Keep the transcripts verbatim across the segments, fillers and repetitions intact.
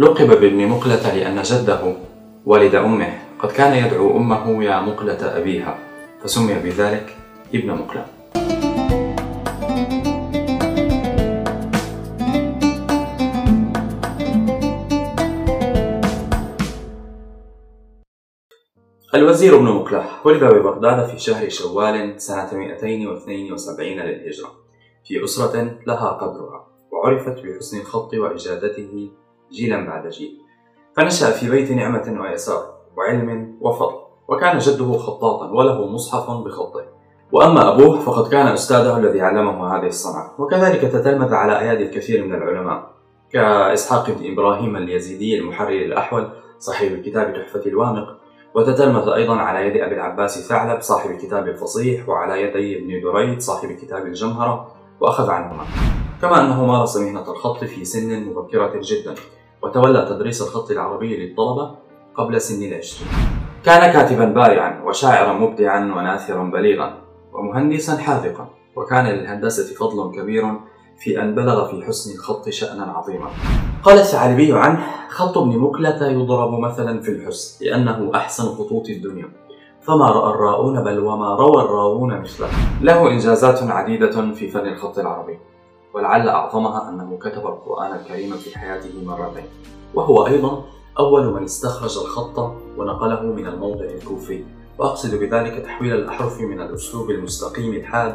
لقب بابن مقلة لأن جده والد أمه قد كان يدعو أمه يا مقلة أبيها، فسمي بذلك ابن مقلة. الوزير ابن مقلة ولد ببغداد في شهر شوال سنة مئتين واثنين وسبعين للهجرة في أسرة لها قدرها، وعرفت بحسن الخط وإجادته جيلا بعد جيل، فنشأ في بيت نعمة ويسار وعلم وفضل، وكان جده خطاطا وله مصحف بخطه، وأما أبوه فقد كان أستاذه الذي علمه هذه الصنعة، وكذلك تتلمذ على أيادي الكثير من العلماء كإسحاق بن إبراهيم اليزيدي المحرر الأحول صاحب كتاب تحفة الوامق، وتتلمذ أيضا على يد أبي العباس فعلب صاحب كتاب الفصيح، وعلى يدي ابن دريد صاحب كتاب الجمهرة، وأخذ عنهما. كما أنه مارس مهنة الخط في سن مبكرة جدا، وتولى تدريس الخط العربي للطلبة قبل سن العشرين. كان كاتبا بارعا وشاعرا مبدعا وناثرا بليغا ومهندسا حاذقا، وكان للهندسة فضل كبير في أن بلغ في حسن الخط شأنا عظيما. قال الثعالبي عنه: خط ابن مقلة يضرب مثلا في الحسن لأنه أحسن خطوط الدنيا، فما رأى الراؤون بل وما روى الراؤون مثله. له إنجازات عديدة في فن الخط العربي، ولعل أعظمها أنه كتب القرآن الكريم في حياته مرتين، وهو أيضا أول من استخرج الخط ونقله من الموضع الكوفي، وأقصد بذلك تحويل الأحرف من الأسلوب المستقيم الحاد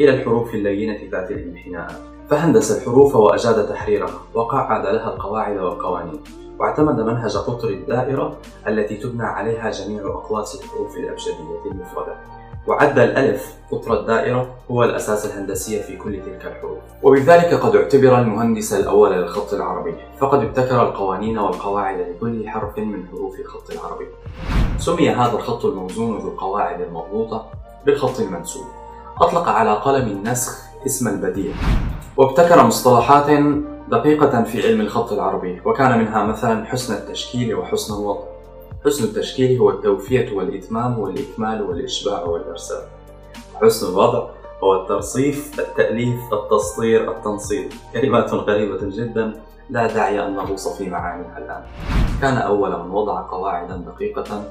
إلى الحروف اللينة ذات الانحناءات، فهندس الحروف وأجاد تحريرها وقعد لها القواعد والقوانين، واعتمد منهج قطر الدائرة التي تبنى عليها جميع أقواس الحروف الأبجدية المفردة، وعد الألف قطر الدائرة هو الأساس الهندسي في كل تلك الحروف، وبذلك قد اعتبر المهندس الأول للخط العربي، فقد ابتكر القوانين والقواعد لكل حرف من حروف الخط العربي. سمي هذا الخط الموزون ذو القواعد المضبوطة بالخط المنسوب. أطلق على قلم النسخ اسم البديع، وابتكر مصطلحات دقيقة في علم الخط العربي، وكان منها مثلا حسن التشكيل وحسن الوضع. حسن التشكيل هو التوفية والإتمام والإكمال والإشباع والإرسال. حسن الوضع هو الترصيف، التأليف، التسطير، التنصيب. كلمات غريبة جدا لا داعي أن نغوص في معانيها الآن. كان أول من وضع قواعدا دقيقة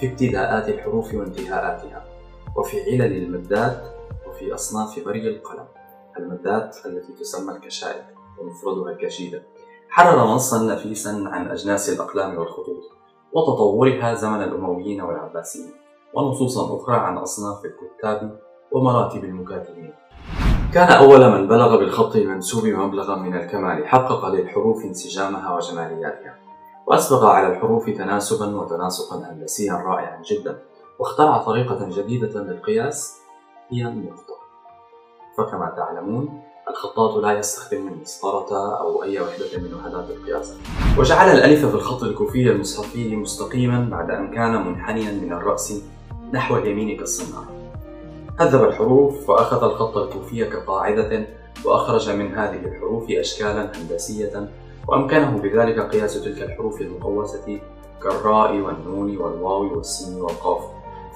في ابتداءات الحروف وانتهاءاتها، وفي علل المدات، وفي أصناف بري القلم. المدات التي تسمى الكشائد ومفردها الكشيدة. حرر نصا نفيسا عن أجناس الأقلام والخطوط وتطورها زمن الأمويين والعباسيين، ونصوصا أخرى عن أصناف الكتاب ومراتب المكاتبين. كان أول من بلغ بالخط المنسوب مبلغا من الكمال، حقق للحروف انسجامها وجمالياتها، وأسبغ على الحروف تناسبا وتناسقا هندسيا رائعا جدا، واخترع طريقة جديدة للقياس هي النقطة. فكما تعلمون الخطاط لا يستخدم المسطرة أو أي وحدة من وحدات القياس، وجعل الألف في الخط الكوفي المصحفي مستقيما بعد أن كان منحنيا من الرأس نحو اليمين كالصنارة. هذب الحروف وأخذ الخط الكوفي كقاعدة، وأخرج من هذه الحروف أشكالا هندسية، وأمكنه بذلك قياس تلك الحروف المقوسة كالراء والنون والواو والسين والقاف،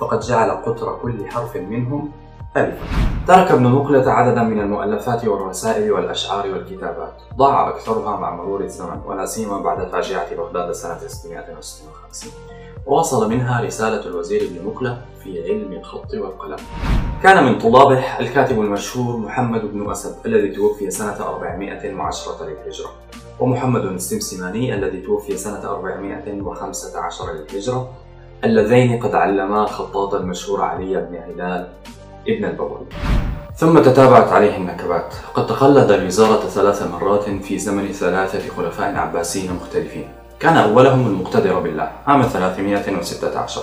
فقد جعل قطر كل حرف منهم ألفا. ترك ابن مقلة عددا من المؤلفات والرسائل والأشعار والكتابات، ضاع أكثرها مع مرور الزمن، ولا سيما بعد فاجعة بغداد سنة ستمئة وستة وخمسين، ووصل منها رسالة الوزير ابن مقلة في علم الخط والقلم. كان من طلابه الكاتب المشهور محمد بن أسد الذي توفي سنة أربعمئة وعشرة للهجرة، ومحمد السمسماني الذي توفي سنة أربعمئة وخمسة عشر للهجرة، اللذين قد علما الخطاط المشهور علي بن هلال ابن البول. ثم تتابعت عليه النكبات، قد تقلد الوزارة ثلاث مرات في زمن ثلاثة خلفاء عباسيين مختلفين. كان أولهم المقتدر بالله عام ثلاثمئة وستة عشر،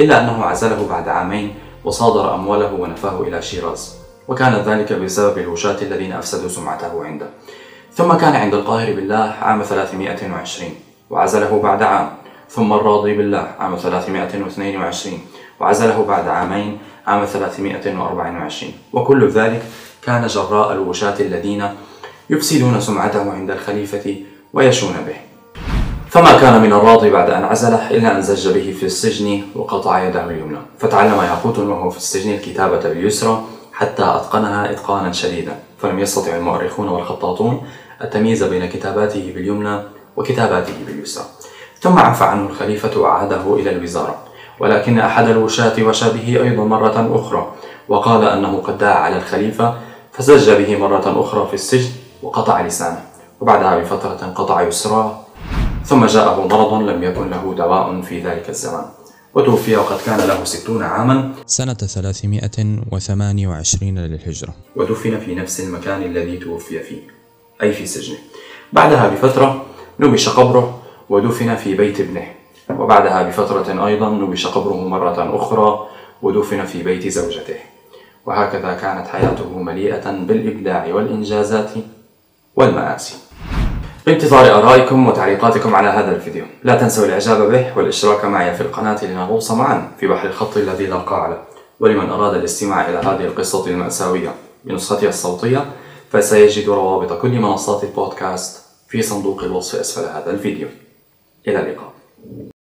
إلا أنه عزله بعد عامين وصادر أمواله ونفاه إلى شيراز، وكان ذلك بسبب الوشاة الذين أفسدوا سمعته عنده. ثم كان عند القاهر بالله عام ثلاثمئة وعشرين وعزله بعد عام، ثم الراضي بالله عام ثلاثمئة واثنين وعشرين وعزله بعد عامين عام ثلاثمئة وأربعة وعشرين، وكل ذلك كان جراء الوشاة الذين يفسدون سمعته عند الخليفة ويشون به. فما كان من الراضي بعد أن عزله إلا أن زج به في السجن وقطع يده اليمنى، فتعلم ياقوت وهو في السجن الكتابة باليسرى حتى أتقنها إتقانا شديدا، فلم يستطع المؤرخون والخطاطون التمييز بين كتاباته باليمنى وكتاباته باليسرى، ثم عفى عنه الخليفة وأعاده إلى الوزارة، ولكن أحد الوشاة وشابه أيضا مرة أخرى، وقال أنه قد دعا على الخليفة فزج به مرة أخرى في السجن وقطع لسانه، وبعدها بفترة قطع يسراه، ثم جاءه مرض لم يكن له دواء في ذلك الزمان، وتوفي وقد كان له ستون عاما سنة ثلاثمائة وثمانية وعشرين للهجرة، ودفن في نفس المكان الذي توفي فيه، أي في سجنه. بعدها بفترة نبش قبره ودفن في بيت ابنه، وبعدها بفترة أيضا نبش قبره مرة أخرى ودفن في بيت زوجته. وهكذا كانت حياته مليئة بالإبداع والإنجازات والمآسي. بانتظار آرائكم وتعليقاتكم على هذا الفيديو، لا تنسوا الإعجاب به والاشتراك معي في القناة لنغوص معا في بحر الخط الذي لا قاع له. ولمن أراد الاستماع إلى هذه القصة المأساوية بنسختها الصوتية فسيجد روابط كل منصات البودكاست في صندوق الوصف أسفل هذا الفيديو. إلى اللقاء.